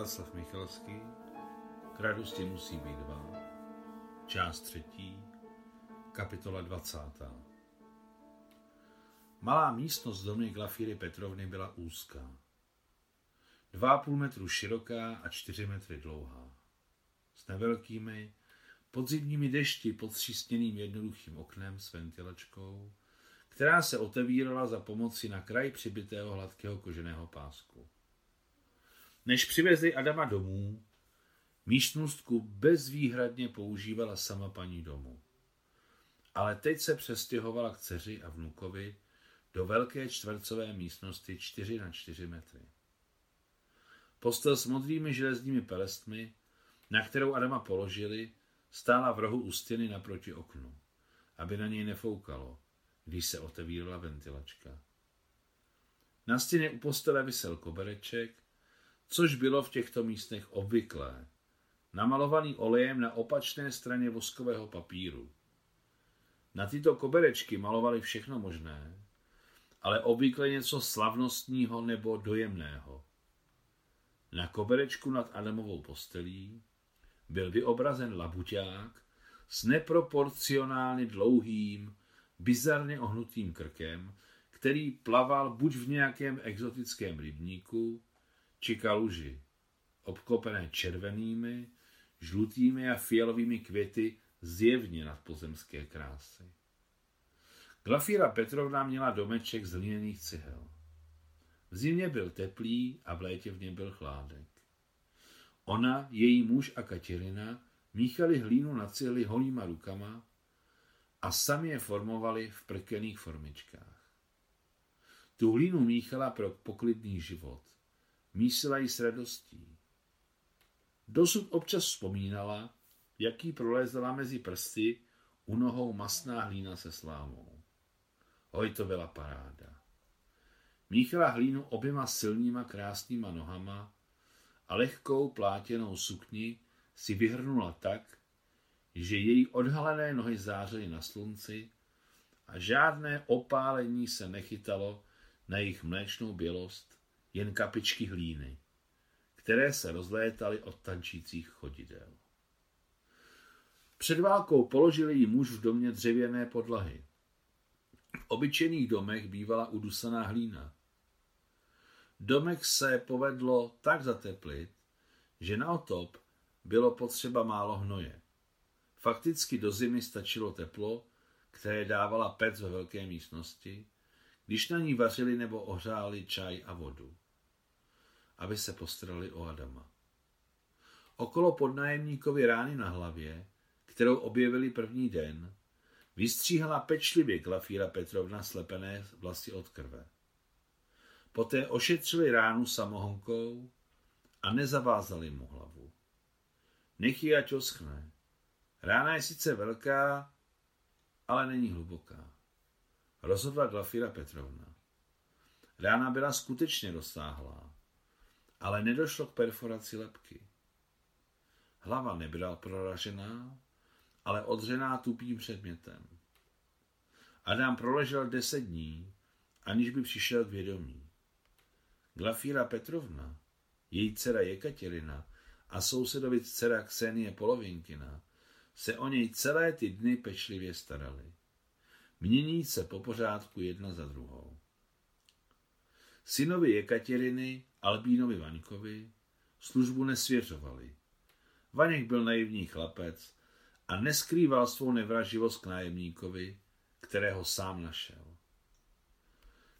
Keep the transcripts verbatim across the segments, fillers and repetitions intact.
Václav Michalskij, K radosti musí být dva, část třetí, kapitola dvacátá. Malá místnost domě Glafiry Petrovny byla úzká. Dva půl metru široká a čtyři metry dlouhá. S nevelkými, podzimními dešti pod třísněným jednoduchým oknem s ventilačkou, která se otevírala za pomoci na kraj přibitého hladkého koženého pásku. Než přivezli Adama domů, místnostku bezvýhradně používala sama paní domu. Ale teď se přestěhovala k dceři a vnukovi do velké čtvercové místnosti čtyři na čtyři metry. Postel s modrými železnými pelestmi, na kterou Adama položili, stála v rohu u stěny naproti oknu, aby na něj nefoukalo, když se otevírala ventilačka. Na stěně u postele visel kobereček, což bylo v těchto místech obvyklé, namalovaný olejem na opačné straně voskového papíru. Na tyto koberečky malovali všechno možné, ale obvykle něco slavnostního nebo dojemného. Na koberečku nad Adamovou postelí byl vyobrazen labuťák s neproporcionálně dlouhým, bizarně ohnutým krkem, který plaval buď v nějakém exotickém rybníku, či kaluži, obklopené červenými, žlutými a fialovými květy zjevně nadpozemské krásy. Glafira Petrovna měla domeček z hliněných cihel. V zimě byl teplý a v létě v něm byl chládek. Ona, její muž a Kateřina míchali hlínu na cihly holýma rukama a sami je formovali v prkených formičkách. Tu hlínu míchala pro poklidný život. Mísila ji s radostí. Dosud občas vzpomínala, jak jí prolézala mezi prsty u nohou masná hlína se slámou. Hoj, to byla paráda. Míchala hlínu oběma silnýma krásnýma nohama a lehkou plátěnou sukni si vyhrnula tak, že její odhalené nohy zářily na slunci a žádné opálení se nechytalo na jejich mléčnou bělost, jen kapičky hlíny, které se rozlétaly od tančících chodidel. Před válkou položil jí muž v domě dřevěné podlahy. V obyčejných domech bývala udusaná hlína. Domek se povedlo tak zateplit, že na otop bylo potřeba málo hnoje. Fakticky do zimy stačilo teplo, které dávala pec ve velké místnosti, když na ní vařili nebo ohřáli čaj a vodu, aby se postarali o Adama. Okolo podnájemníkovy rány na hlavě, kterou objevili první den, vystříhala pečlivě Glafira Petrovna slepené vlasy od krve. Poté ošetřili ránu samohonkou a nezavázali mu hlavu. Nech ji ať oschne. Rána je sice velká, ale není hluboká. Rozhodla Glafira Petrovna. Rána byla skutečně rozsáhlá, ale nedošlo k perforaci lebky. Hlava nebyla proražená, ale odřená tupým předmětem. Adam proležel deset dní, aniž by přišel k vědomí. Glafira Petrovna, její dcera Jekaterina a sousedovi dcera Ksenie Polovinkina se o něj celé ty dny pečlivě starali, mění se po pořádku jedna za druhou. Synovi Jekateriny, Albínovi Vaňkovi, službu nesvěřovali. Vaněk byl naivní chlapec a neskrýval svou nevraživost k nájemníkovi, kterého sám našel.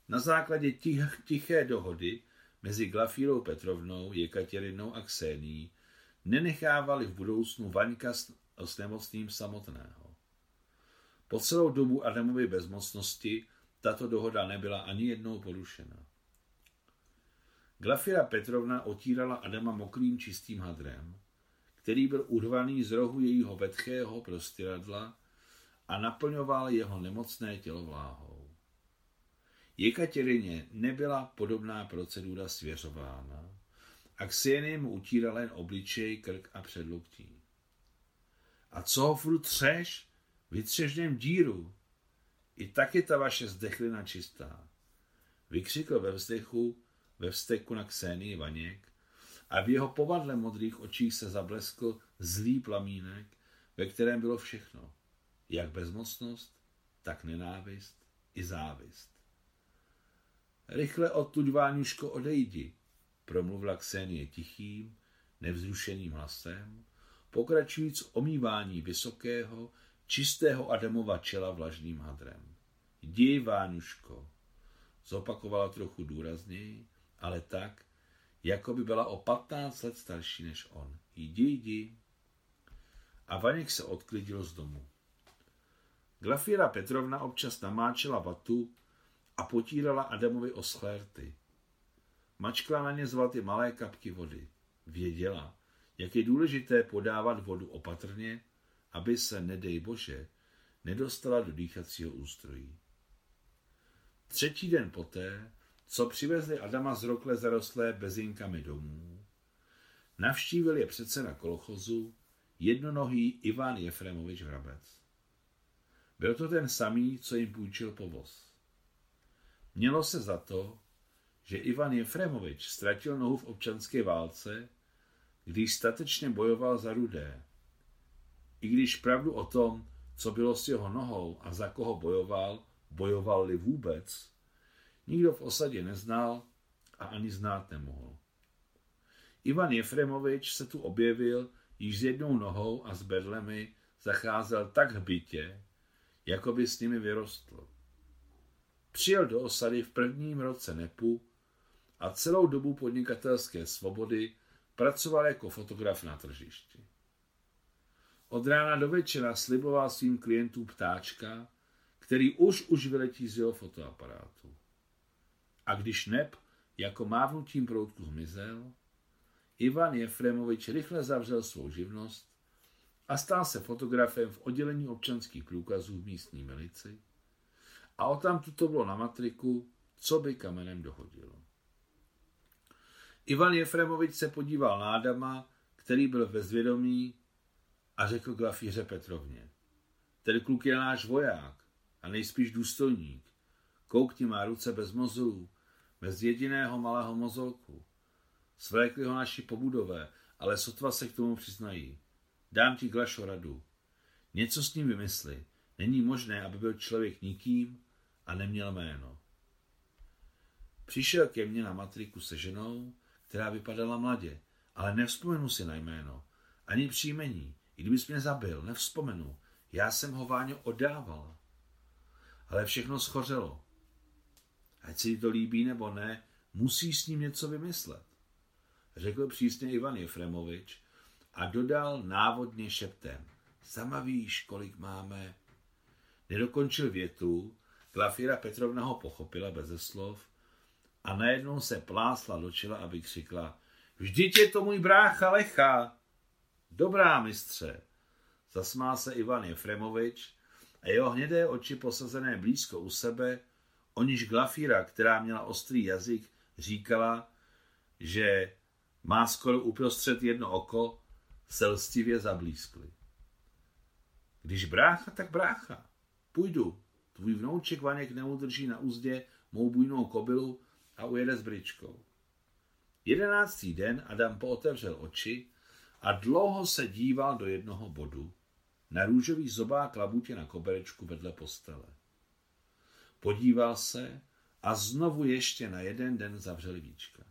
Na základě tich, tiché dohody mezi Glafírou Petrovnou, Jekaterinou a Ksenií nenechávali v budoucnu Vaňka s, s nemocným samotného. Po celou dobu Adamovy bezmocnosti tato dohoda nebyla ani jednou porušena. Glafira Petrovna otírala Adama mokrým čistým hadrem, který byl urvaný z rohu jejího vetchého prostěradla a naplňoval jeho nemocné tělo vláhou. Jekaterině nebyla podobná procedura svěřována a Ksenie mu utírala jen obličej, krk a předloktí. A co ho furt třeš? Vytřeš v něm díru. I tak je ta vaše zdechlina čistá. Vykřikl ve vzdechu, ve vzteku na Ksenii Vaněk a v jeho povadle modrých očích se zableskl zlý plamínek, ve kterém bylo všechno, jak bezmocnost, tak nenávist i závist. Rychle odtud, Váňuško, odejdi, promluvila Ksenie tichým, nevzrušeným hlasem, pokračujíc omývání vysokého, čistého Adamova čela vlažným hadrem. Jdi, Váňuško, zopakovala trochu důrazněji, ale tak, jako by byla o patnáct let starší než on. Jdi, jdi. A Vaněk se odklidil z domu. Glafira Petrovna občas namáčela vatu a potírala Adamovi oschlé rty. Mačkla na ně zvaty malé kapky vody. Věděla, jak je důležité podávat vodu opatrně, aby se, nedej bože, nedostala do dýchacího ústrojí. Třetí den poté, co přivezli Adama z rokle zarostlé bezinkami domů, navštívil je předseda kolchozu, jednonohý Ivan Jefrémovič Vrabec. Byl to ten samý, co jim půjčil povoz. Mělo se za to, že Ivan Jefrémovič ztratil nohu v občanské válce, když statečně bojoval za Rudé. I když pravdu o tom, co bylo s jeho nohou a za koho bojoval, bojoval-li vůbec, nikdo v osadě neznal a ani znát nemohl. Ivan Jefrémovič se tu objevil již s jednou nohou a s bedlemi zacházel tak hbitě, jako by s nimi vyrostl. Přijel do osady v prvním roce N E P u a celou dobu podnikatelské svobody pracoval jako fotograf na tržišti. Od rána do večera sliboval svým klientům ptáčka, který už už vyletí z jeho fotoaparátu. A když N E P jako mávnutím proutku zmizel, Ivan Jefrémovič rychle zavřel svou živnost a stal se fotografem v oddělení občanských průkazů v místní milici a odtamtud to bylo na matriku, co by kamenem dohodilo. Ivan Jefrémovič se podíval na Adama, který byl ve zvědomí, a řekl Glafíře Petrovně: ten kluk je náš voják a nejspíš důstojník. Koukni, má ruce bez mozolů, bez jediného malého mozolku. Svlékli ho naši pobudové, ale sotva se k tomu přiznají. Dám ti, Glašo, radu. Něco s ním vymysli. Není možné, aby byl člověk nikým a neměl jméno. Přišel ke mně na matriku se ženou, která vypadala mladě, ale nevzpomenu si na jméno, ani příjmení. I kdybys mě zabil, nevzpomenu. Já jsem ho, Váňo, oddával. Ale všechno schořelo. Ať si to líbí nebo ne, musíš s ním něco vymyslet, řekl přísně Ivan Jefrémovič a dodal návodně šeptem: sama víš, kolik máme. Nedokončil větu, Glafira Petrovna ho pochopila beze slov a najednou se plásla do čela a vykřikla: vždyť je to můj brácha Lecha! Dobrá, mistře, zasmál se Ivan Jefrémovič a jeho hnědé oči posazené blízko u sebe, o níž Glafira, která měla ostrý jazyk, říkala, že má skoro uprostřed jedno oko, se lstivě zablízkly. Když brácha, tak brácha. Půjdu, tvůj vnouček Vaněk neudrží na úzdě mou bujnou kobylu a ujede s bričkou. Jedenáctý den Adam pootevřel oči a dlouho se díval do jednoho bodu, na růžový zobák labutě na koberečku vedle postele. Podíval se a znovu ještě na jeden den zavřel víčka.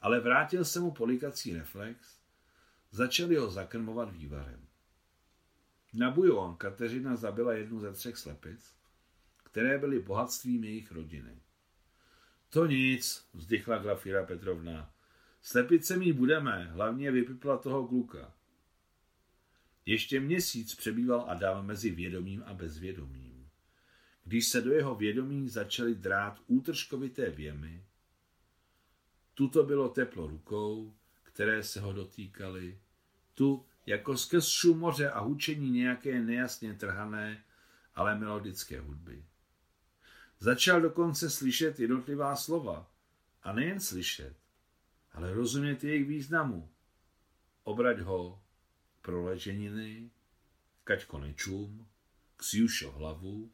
Ale vrátil se mu polikací reflex, začali ho zakrmovat vývarem. Na bujon Kateřina zabila jednu ze třech slepic, které byly bohatstvím jejich rodiny. To nic, vzdychla Glafira Petrovna. Slepice mít budeme, hlavně vypipla toho kluka. Ještě měsíc přebýval Adam mezi vědomím a bezvědomím. Když se do jeho vědomí začaly drát útržkovité věmy, tuto bylo teplo rukou, které se ho dotýkaly, tu jako skrz šum moře a hučení nějaké nejasně trhané, ale melodické hudby. Začal dokonce slyšet jednotlivá slova, a nejen slyšet, ale rozumět jejich významu. Obrať ho, proleženiny, Kaťko nečum, Ksiušo hlavu.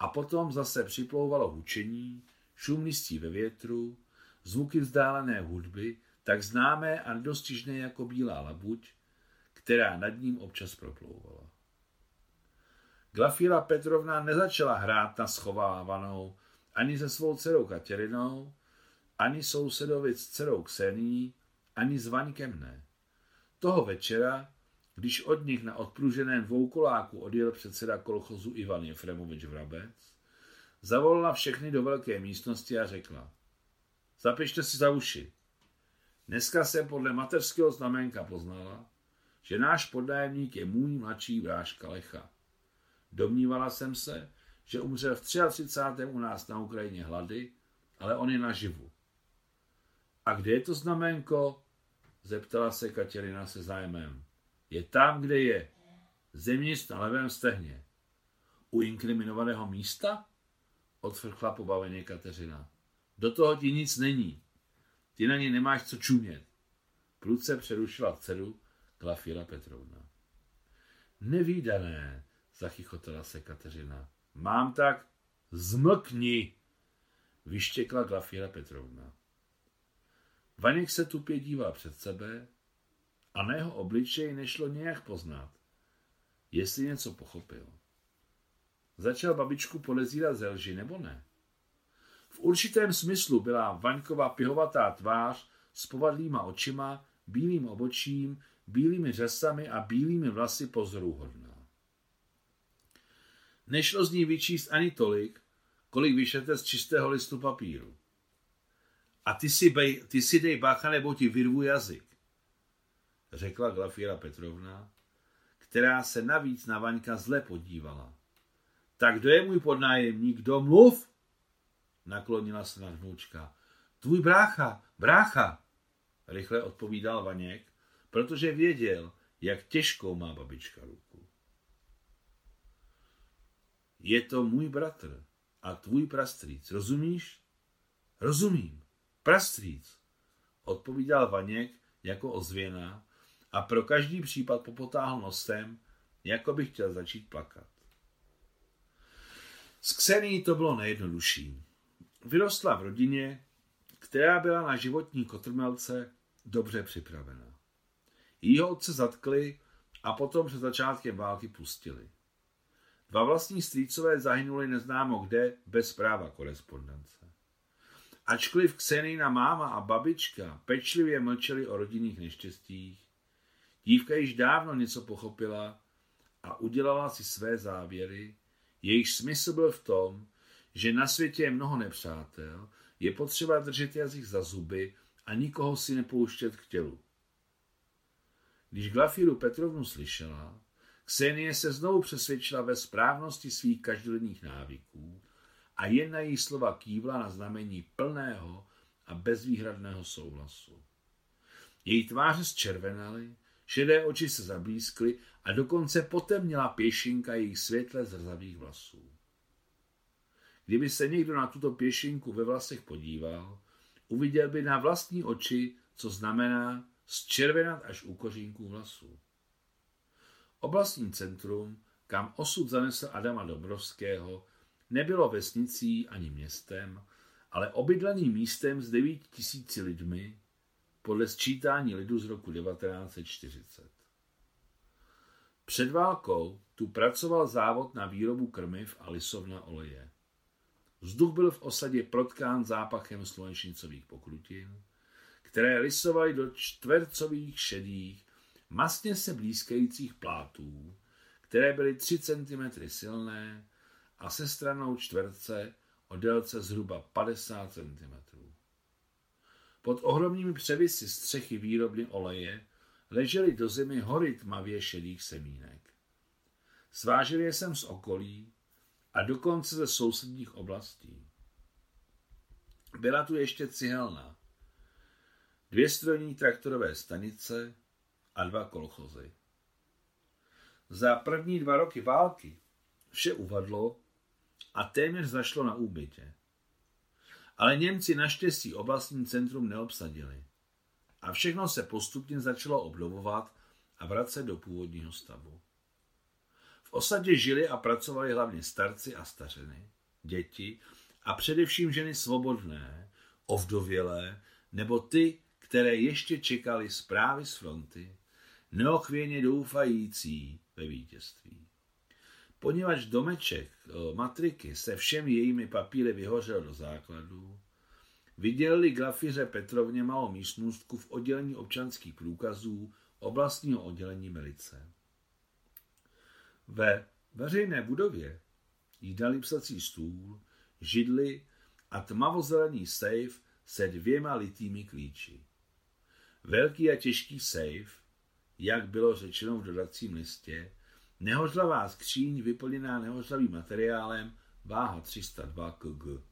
A potom zase připlouvalo hučení, šum listí ve větru, zvuky vzdálené hudby, tak známé a nedostižné jako bílá labuť, která nad ním občas proplouvala. Glafira Petrovna nezačala hrát na schovávanou ani se svou dcerou Kateřinou, ani sousedovi s dcerou Ksenií, ani s Vaňkem ne. Toho večera, když od nich na odpruženém dvoukoláku odjel předseda kolchozu Ivan Jefrémovič Vrabec, zavolala všechny do velké místnosti a řekla: zapište si za uši. Dneska jsem podle mateřského znamenka poznala, že náš podnájemník je můj mladší bráška Lecha. Domnívala jsem se, že umřel v třicátém třetím u nás na Ukrajině hlady, ale on je naživu. A kde je to znamenko? Zeptala se Kateřina se zájmem. Je tam, kde je. Zemnic na levém stehně. U inkriminovaného místa? Odfrchla pobaveně Kateřina. Do toho ti nic není. Ty na ně nemáš co čumět. Prudce přerušila dceru Glafira Petrovna. Nevídané, zachichotala se Kateřina. Mám tak? Zmlkni, vyštěkla Glafira Petrovna. Vaněk se tupě díval před sebe a na jeho obličeji nešlo nějak poznat, jestli něco pochopil. Začal babičku podezírat ze lži, nebo ne? V určitém smyslu byla Vaňkova pihovatá tvář s povadlýma očima, bílým obočím, bílými řasami a bílými vlasy pozoruhodná. Nešlo z ní vyčíst ani tolik, kolik vyšete z čistého listu papíru. A ty si, bej, ty si dej bacha, nebo ti vyrvu jazyk, řekla Glafira Petrovna, která se navíc na Vaňka zle podívala. Tak kdo je můj podnájemník? Domluv? Naklonila se na vnoučka. Tvůj brácha, brácha, rychle odpovídal Vaněk, protože věděl, jak těžkou má babička ruku. Je to můj bratr a tvůj prastrýc, rozumíš? Rozumím, prastrýc, odpovídal Vaněk jako ozvěna a pro každý případ popotáhl nosem, jako by chtěl začít plakat. S Ksenií to bylo nejjednodušší. Vyrostla v rodině, která byla na životní kotrmelce dobře připravena. Jejího otce zatkli a potom před začátkem války pustili. Dva vlastní strýcové zahynuli neznámo kde bez práva korespondence. Ačkoliv Ksenina máma a babička pečlivě mlčeli o rodinných neštěstích, dívka již dávno něco pochopila a udělala si své závěry, jejich smysl byl v tom, že na světě je mnoho nepřátel, je potřeba držet jazyk za zuby a nikoho si nepouštět k tělu. Když Glafíru Petrovnu slyšela, Ksenie se znovu přesvědčila ve správnosti svých každodenních návyků a jen na její slova kývla na znamení plného a bezvýhradného souhlasu. Její tváře zčervenaly, šedé oči se zablízkly a dokonce potemněla pěšinka jejich světle zrzavých vlasů. Kdyby se někdo na tuto pěšinku ve vlasech podíval, uviděl by na vlastní oči, co znamená zčervenat až u kořínků vlasů. Oblastní centrum, kam osud zanesl Adama Dobrovského, nebylo vesnicí ani městem, ale obydleným místem s devíti tisíci lidmi, podle sčítání lidu z roku devatenáct set čtyřicet. Před válkou tu pracoval závod na výrobu krmiv a lisovna oleje. Vzduch byl v osadě protkán zápachem slunečnicových pokrutin, které lisovaly do čtvercových šedých, masně se blízkajících plátů, které byly tři centimetry silné a se stranou čtverce o délce zhruba padesát centimetrů. Pod ohromnými převisy střechy výrobny oleje ležely do zimy hory tmavě šedých semínek. Svážel je sem z okolí a dokonce ze sousedních oblastí. Byla tu ještě cihelna, dvě strojní traktorové stanice a dva kolchozy. Za první dva roky války vše uvadlo a téměř zašlo na úbytě. Ale Němci naštěstí oblastní centrum neobsadili a všechno se postupně začalo obnovovat a vracet do původního stavu. V osadě žili a pracovali hlavně starci a stařeny, děti a především ženy svobodné, ovdovělé nebo ty, které ještě čekaly zprávy z fronty, neochvějně doufající ve vítězství. Poněvadž domeček matriky se všemi jejími papíry vyhořel do základů, vydělili Glafiře Petrovně malou místnůstku v oddělení občanských průkazů oblastního oddělení milice. Ve veřejné budově jí dali psací stůl, židli a tmavozelený sejf se dvěma litými klíči. Velký a těžký sejf, jak bylo řečeno v dodacím listě, nehořlavá skříň vyplněná nehořlavým materiálem, váha tři sta dva kilogramů.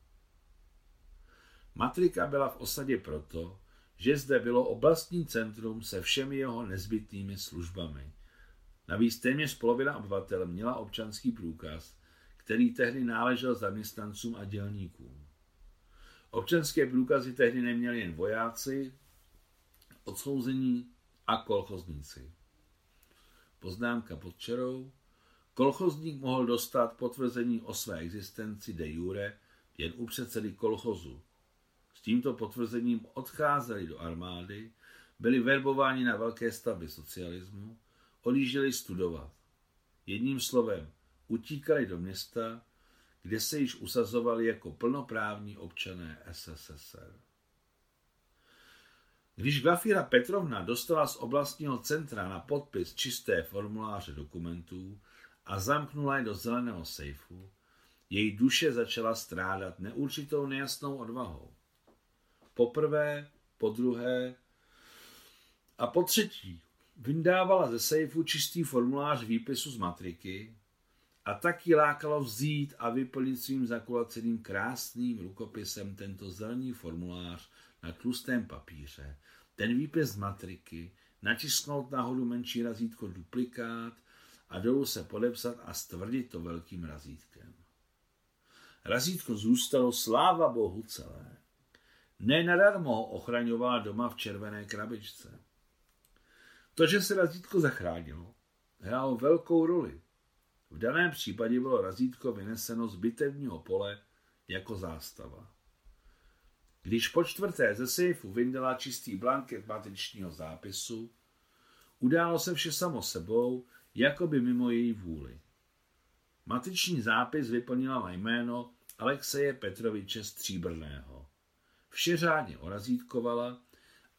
Matrika byla v osadě proto, že zde bylo oblastní centrum se všemi jeho nezbytnými službami. Navíc téměř polovina obyvatel měla občanský průkaz, který tehdy náležel zaměstnancům a dělníkům. Občanské průkazy tehdy neměli jen vojáci, odsouzení a kolchozníci. Poznámka pod čarou. Kolchozník mohl dostat potvrzení o své existenci de jure jen u předsedy kolchozu. S tímto potvrzením odcházeli do armády, byli verbováni na velké stavby socialismu, odjížděli studovat. Jedním slovem, utíkali do města, kde se již usazovali jako plnoprávní občané S S S R. Když Glafira Petrovna dostala z oblastního centra na podpis čisté formuláře dokumentů a zamknula je do zeleného sejfu, její duše začala strádat neurčitou nejasnou odvahou. Po prvé, po druhé a po třetí vyndávala ze sejfu čistý formulář výpisu z matriky a tak ji lákalo vzít a vyplnit svým zakulaceným krásným rukopisem tento zelený formulář na tlustém papíře, ten výpis z matriky, natisknout nahoru menší razítko duplikát a dolů se podepsat a stvrdit to velkým razítkem. Razítko zůstalo, sláva bohu, celé. Ne nadarmo ho ochraňovala doma v červené krabičce. To, že se razítko zachránilo, hrálo velkou roli. V daném případě bylo razítko vyneseno z bitevního pole jako zástava. Když po čtvrté ze sejfu vyndala čistý blanket matričního zápisu, událo se vše samo sebou, jako by mimo její vůli. Matriční zápis vyplnila na jméno Alexeje Petroviče Stříbrného. Vše řádně orazítkovala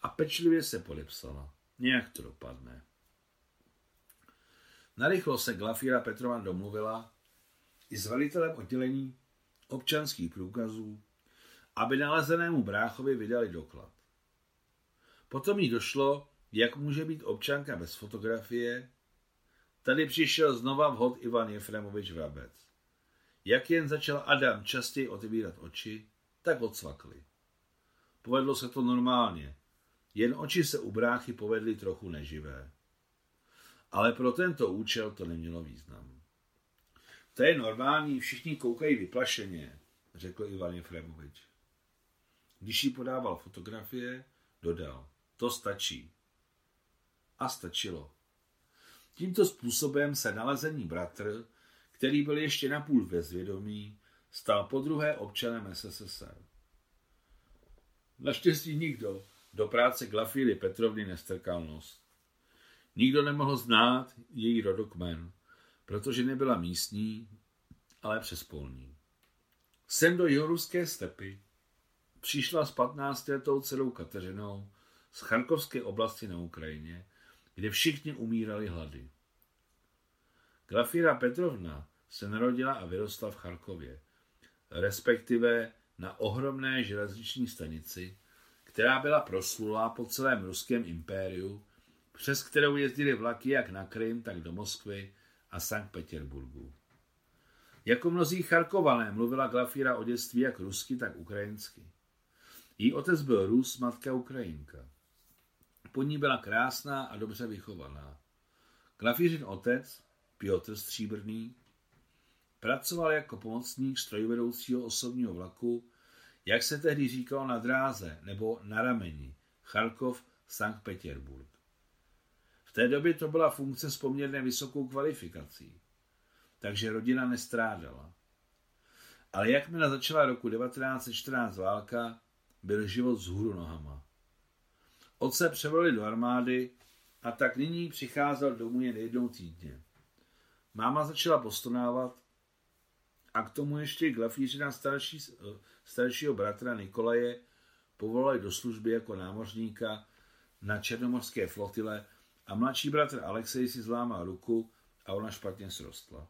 a pečlivě se podepsala. Nějak to dopadne. Narychlo se Glafira Petrovna domluvila i s velitelem oddělení občanských průkazů, aby nalezenému bráchovi vydali doklad. Potom jí došlo, jak může být občanka bez fotografie. Tady přišel znova vhod Ivan Jefrémovič Vrabec. Jak jen začal Adam častěji otevírat oči, tak odsvakli. Povedlo se to normálně, jen oči se u bráchy povedly trochu neživé. Ale pro tento účel to nemělo význam. To je normální, všichni koukají vyplašeně, řekl Ivan Jefrémovič. Když jí podával fotografie, dodal, to stačí. A stačilo. Tímto způsobem se nalezený bratr, který byl ještě napůl ve zvědomí, stal podruhé občanem S S S R. Naštěstí nikdo do práce Glafíry Petrovny nestrkal nos. Nikdo nemohl znát její rodokmen, protože nebyla místní, ale přespolní. Sem do jihoruské stepy přišla s patnáctiletou dcerou Kateřinou z Charkovské oblasti na Ukrajině, kde všichni umírali hlady. Glafira Petrovna se narodila a vyrostla v Charkově, respektive na ohromné železniční stanici, která byla proslulá po celém ruském impériu, přes kterou jezdily vlaky jak na Krym, tak do Moskvy a Sankt Petěrburgu. Jako mnozí Charkované mluvila Glafira o dětství jak rusky, tak ukrajinsky. Její otec byl Rus, matka Ukrajinka. Po ní byla krásná a dobře vychovaná. Glafířin otec, Piotr Stříbrný, pracoval jako pomocník strojvedoucího osobního vlaku, jak se tehdy říkalo na dráze nebo na rameni, Charkov, Sankt Petěrburg. V té době to byla funkce s poměrně vysokou kvalifikací, takže rodina nestrádala. Ale jakmile začala roku devatenáct set čtrnáct válka, byl život vzhůru nohama. Otce převolili do armády a tak nyní přicházel domů jen jednou týdně. Máma začala postonávat a k tomu ještě Glafířina starší, staršího bratra Nikolaje povolali do služby jako námořníka na černomorské flotile a mladší bratr Alexej si zlámal ruku a ona špatně srostla.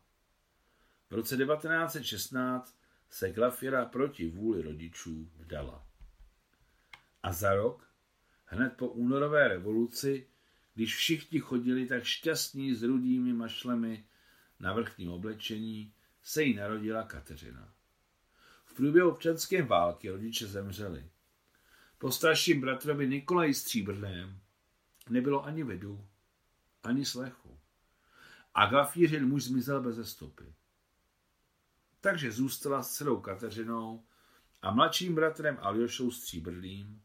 V roce devatenáct set šestnáct se Glafira proti vůli rodičů vdala. A za rok, hned po únorové revoluci, když všichni chodili tak šťastní s rudými mašlemi na vrchním oblečení, se jí narodila Kateřina. V průběhu občanské války rodiče zemřeli. Po starším bratrovi Nikolaji Stříbrném nebylo ani vidu, ani slechu. A Glafířin muž zmizel beze stopy. Takže zůstala s dcerou Kateřinou a mladším bratrem Aljošou Stříbrným,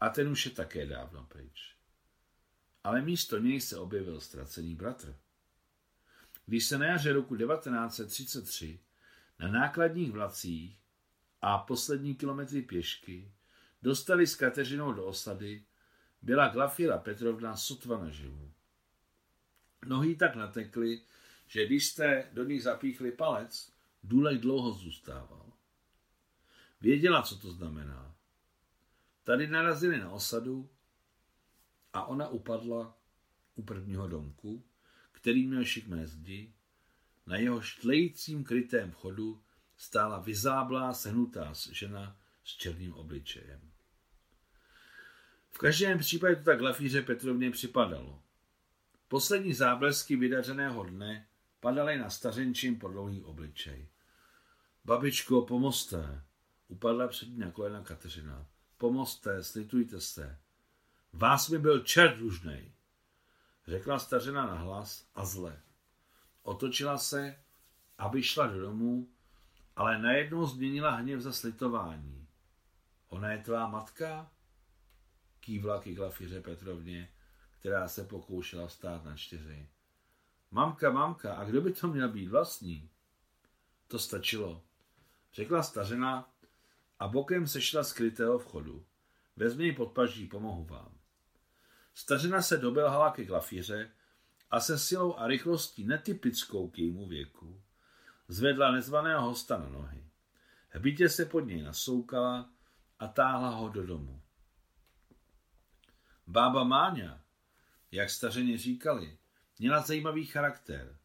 a ten už je také dávno pryč. Ale místo něj se objevil ztracený bratr. Když se na jaře roku devatenáct set třicet tři na nákladních vlacích a poslední kilometry pěšky dostali s Kateřinou do osady, byla Glafira Petrovna sotva naživu. Nohy tak natekly, že když jste do ní zapíchli palec, důlek dlouho zůstával. Věděla, co to znamená. Tady narazili na osadu a ona upadla u prvního domku, který měl šikmé zdi, na jeho tlejícím krytém vchodu stála vyzáblá sehnutá žena s černým obličejem. V každém případě to tak Glafíře Petrovně připadalo. Poslední záblesky vydařeného dne padaly na stařenčím podlouhý obličej. Babičko, pomozte, upadla před ní na kolena Kateřina. Pomozte, slitujte se. Vás mi byl čert dlužnej, řekla stařena nahlas a zle. Otočila se, aby šla do domu, ale najednou změnila hněv za slitování. Ona je tvá matka? Kývla k Glafíře Petrovně, která se pokoušela vstát na čtyři. Mamka, mamka, a kdo by to měl být vlastní? To stačilo, řekla stařena a bokem sešla z krytého vchodu. Vezmi ji pod paždí, pomohu vám. Stařena se doběhala ke Glafíře a se silou a rychlostí netypickou k jejímu věku zvedla nezvaného hosta na nohy. Hbitě se pod něj nasoukala a táhla ho do domu. Bába Máňa, jak stařeně říkali, měla zajímavý charakter.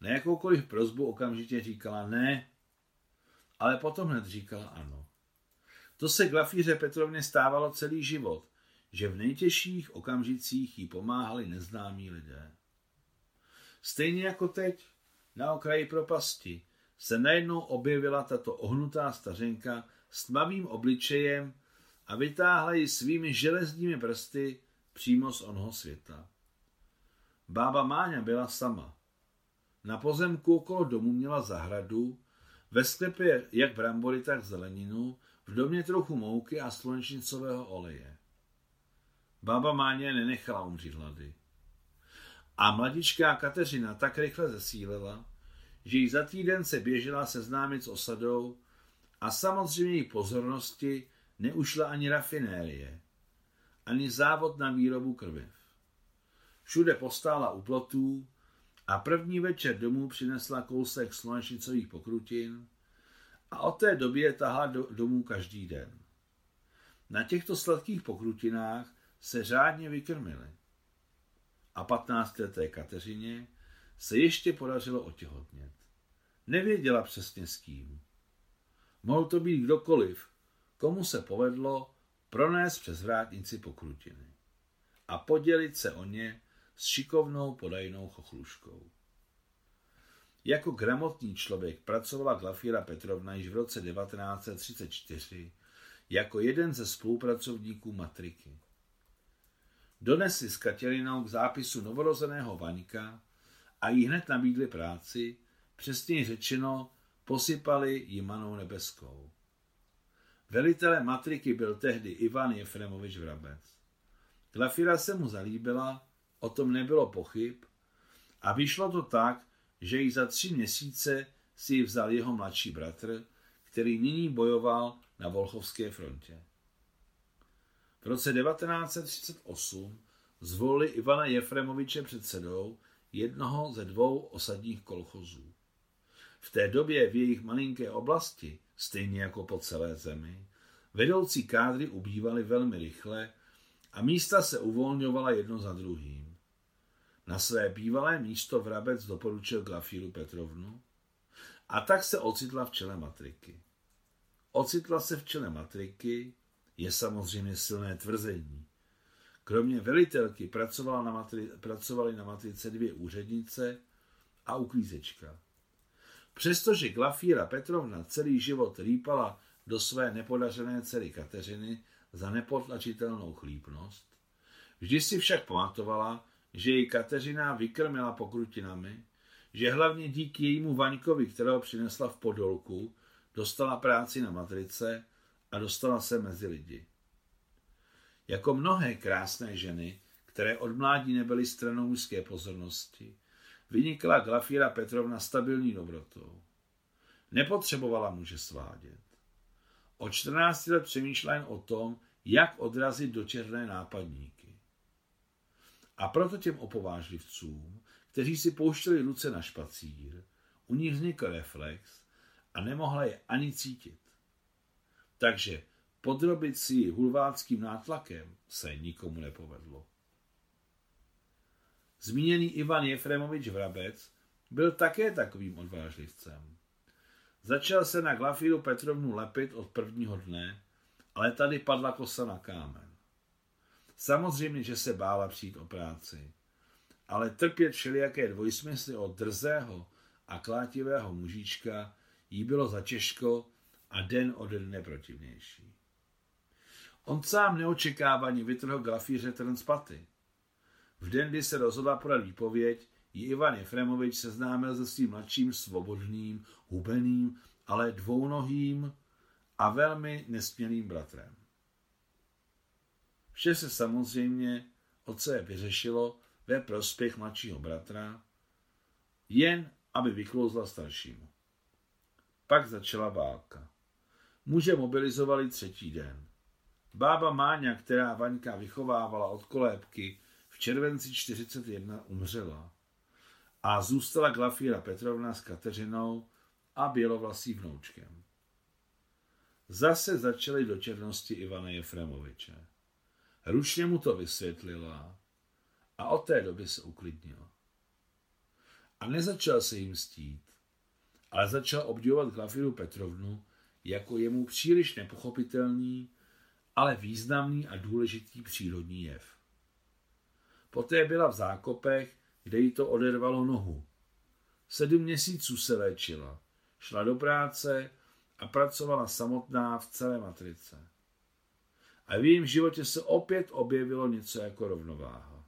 Na jakoukoliv prosbu okamžitě říkala ne, ale potom hned říkala ano. To se Glafíře Petrovně stávalo celý život, že v nejtěžších okamžicích jí pomáhali neznámí lidé. Stejně jako teď, na okraji propasti, se najednou objevila tato ohnutá stařenka s tmavým obličejem a vytáhla ji svými železnými prsty přímo z onho světa. Bába Máňa byla sama. Na pozemku okolo domu měla zahradu, ve sklepě jak brambory, tak zeleninu, v domě trochu mouky a slunečnicového oleje. Bába Máňa nenechala umřít hlady. A mladičká Kateřina tak rychle zesílila, že jí za týden se běžela seznámit s osadou a samozřejmě jí pozornosti neušla ani rafinérie, ani závod na výrobu krviv. Všude postála u plotů a první večer domů přinesla kousek slunečnicových pokrutin a od té doby je tahla do, domů každý den. Na těchto sladkých pokrutinách se řádně vykrmili. A patnáctileté Kateřině se ještě podařilo otěhotnět. Nevěděla přesně s kým. Mohl to být kdokoliv, komu se povedlo pronést přes vrátnici pokrutiny a podělit se o ně s šikovnou podajnou chochluškou. Jako gramotný člověk pracovala Glafira Petrovna již v roce devatenáct set třicet čtyři jako jeden ze spolupracovníků matriky. Donesli s Kateřinou k zápisu novorozeného Vaňka a jí hned nabídli práci, přesněji řečeno posypali jí manou nebeskou. Velitelem matriky byl tehdy Ivan Jefrémovič Vrabec. Glafira se mu zalíbila, o tom nebylo pochyb a vyšlo to tak, že ji za tři měsíce si ji vzal jeho mladší bratr, který nyní bojoval na Volchovské frontě. V roce devatenáct set třicet osm zvolili Ivana Jefrémoviče předsedou jednoho ze dvou osadních kolchozů. V té době v jejich malinké oblasti, stejně jako po celé zemi, vedoucí kádry ubývaly velmi rychle a místa se uvolňovala jedno za druhým. Na své bývalé místo Vrabec doporučil Glafíru Petrovnu a tak se ocitla v čele matriky. Ocitla se v čele matriky je samozřejmě silné tvrzení. Kromě velitelky pracovala na matri- pracovaly na matrice dvě úřednice a uklízečka. Přestože Glafíra Petrovna celý život rýpala do své nepodařené dcery Kateřiny za nepotlačitelnou chlípnost, vždy si však pamatovala, že ji Kateřina vykrmila pokrutinami, že hlavně díky jejímu Vaňkovi, kterého přinesla v Podolku, dostala práci na matrice a dostala se mezi lidi. Jako mnohé krásné ženy, které od mládí nebyly stranou mužské pozornosti, vynikla Glafíra Petrovna stabilní dobrotou. Nepotřebovala muže svádět. O čtrnácti let přemýšlela jen o tom, jak odrazit dočerné nápadníky. A proto těm opovážlivcům, kteří si pouštěli ruce na špacír, u ní vznikl reflex a nemohla je ani cítit. Takže podrobit si ji hulvátským nátlakem se nikomu nepovedlo. Zmíněný Ivan Jefrémovič Vrabec byl také takovým odvážlivcem. Začal se na Glafíru Petrovnu lepit od prvního dne, ale tady padla kosa na kámen. Samozřejmě, že se bála přijít o práci, ale trpět všelijaké dvojsmysly od drzého a klátivého mužička jí bylo za těžko a den ode dne protivnější. On sám neočekávaně vytrhl Glafíře trn z paty. V den, kdy se rozhodla podat výpověď, ji Ivan Jefrémovič seznámil se svým mladším svobodným, hubeným, ale dvounohým a velmi nesmělým bratrem. Vše se samozřejmě otce vyřešilo ve prospěch mladšího bratra, jen aby vyklouzla staršímu. Pak začala válka. Muže mobilizovali třetí den. Bába Máňa, která Vaňka vychovávala od kolébky, v červenci čtyřicet jedna umřela a zůstala Glafíra Petrovna s Kateřinou a bělovlasým vnoučkem. Zase začaly do černosti Ivana Jefrémoviče. Ručně mu to vysvětlila a od té doby se uklidnila. A nezačal se jim stít, ale začal obdivovat Glafíru Petrovnu jako jemu příliš nepochopitelný, ale významný a důležitý přírodní jev. Poté byla v zákopech, kde jí to odervalo nohu. Sedm měsíců se léčila, šla do práce a pracovala samotná v celé matrice. A v jejím životě se opět objevilo něco jako rovnováha.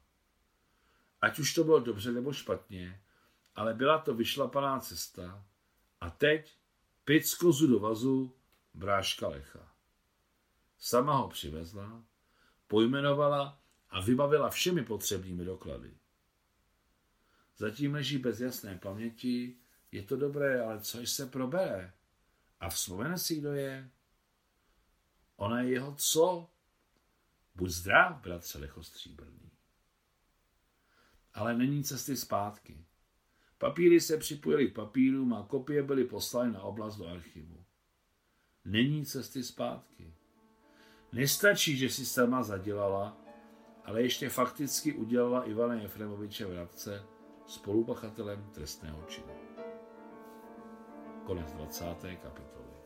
Ať už to bylo dobře nebo špatně, ale byla to vyšlapaná cesta a teď pět z kozu do vazu bráška Lecha. Sama ho přivezla, pojmenovala a vybavila všemi potřebnými doklady. Zatím leží bez jasné paměti, je to dobré, ale což se probere? A vzpomene si, kdo je? Ona je jeho co? Buď zdrav, bratře Lecho Stříbrný. Ale není cesty zpátky. Papíry se připojily k papírům a kopie byly poslány na oblast do archivu. Není cesty zpátky. Nestačí, že si sama zadělala, ale ještě fakticky udělala Ivana Jefrémoviče Vrabce spolupachatelem trestného činu. Konec dvacáté kapitoly.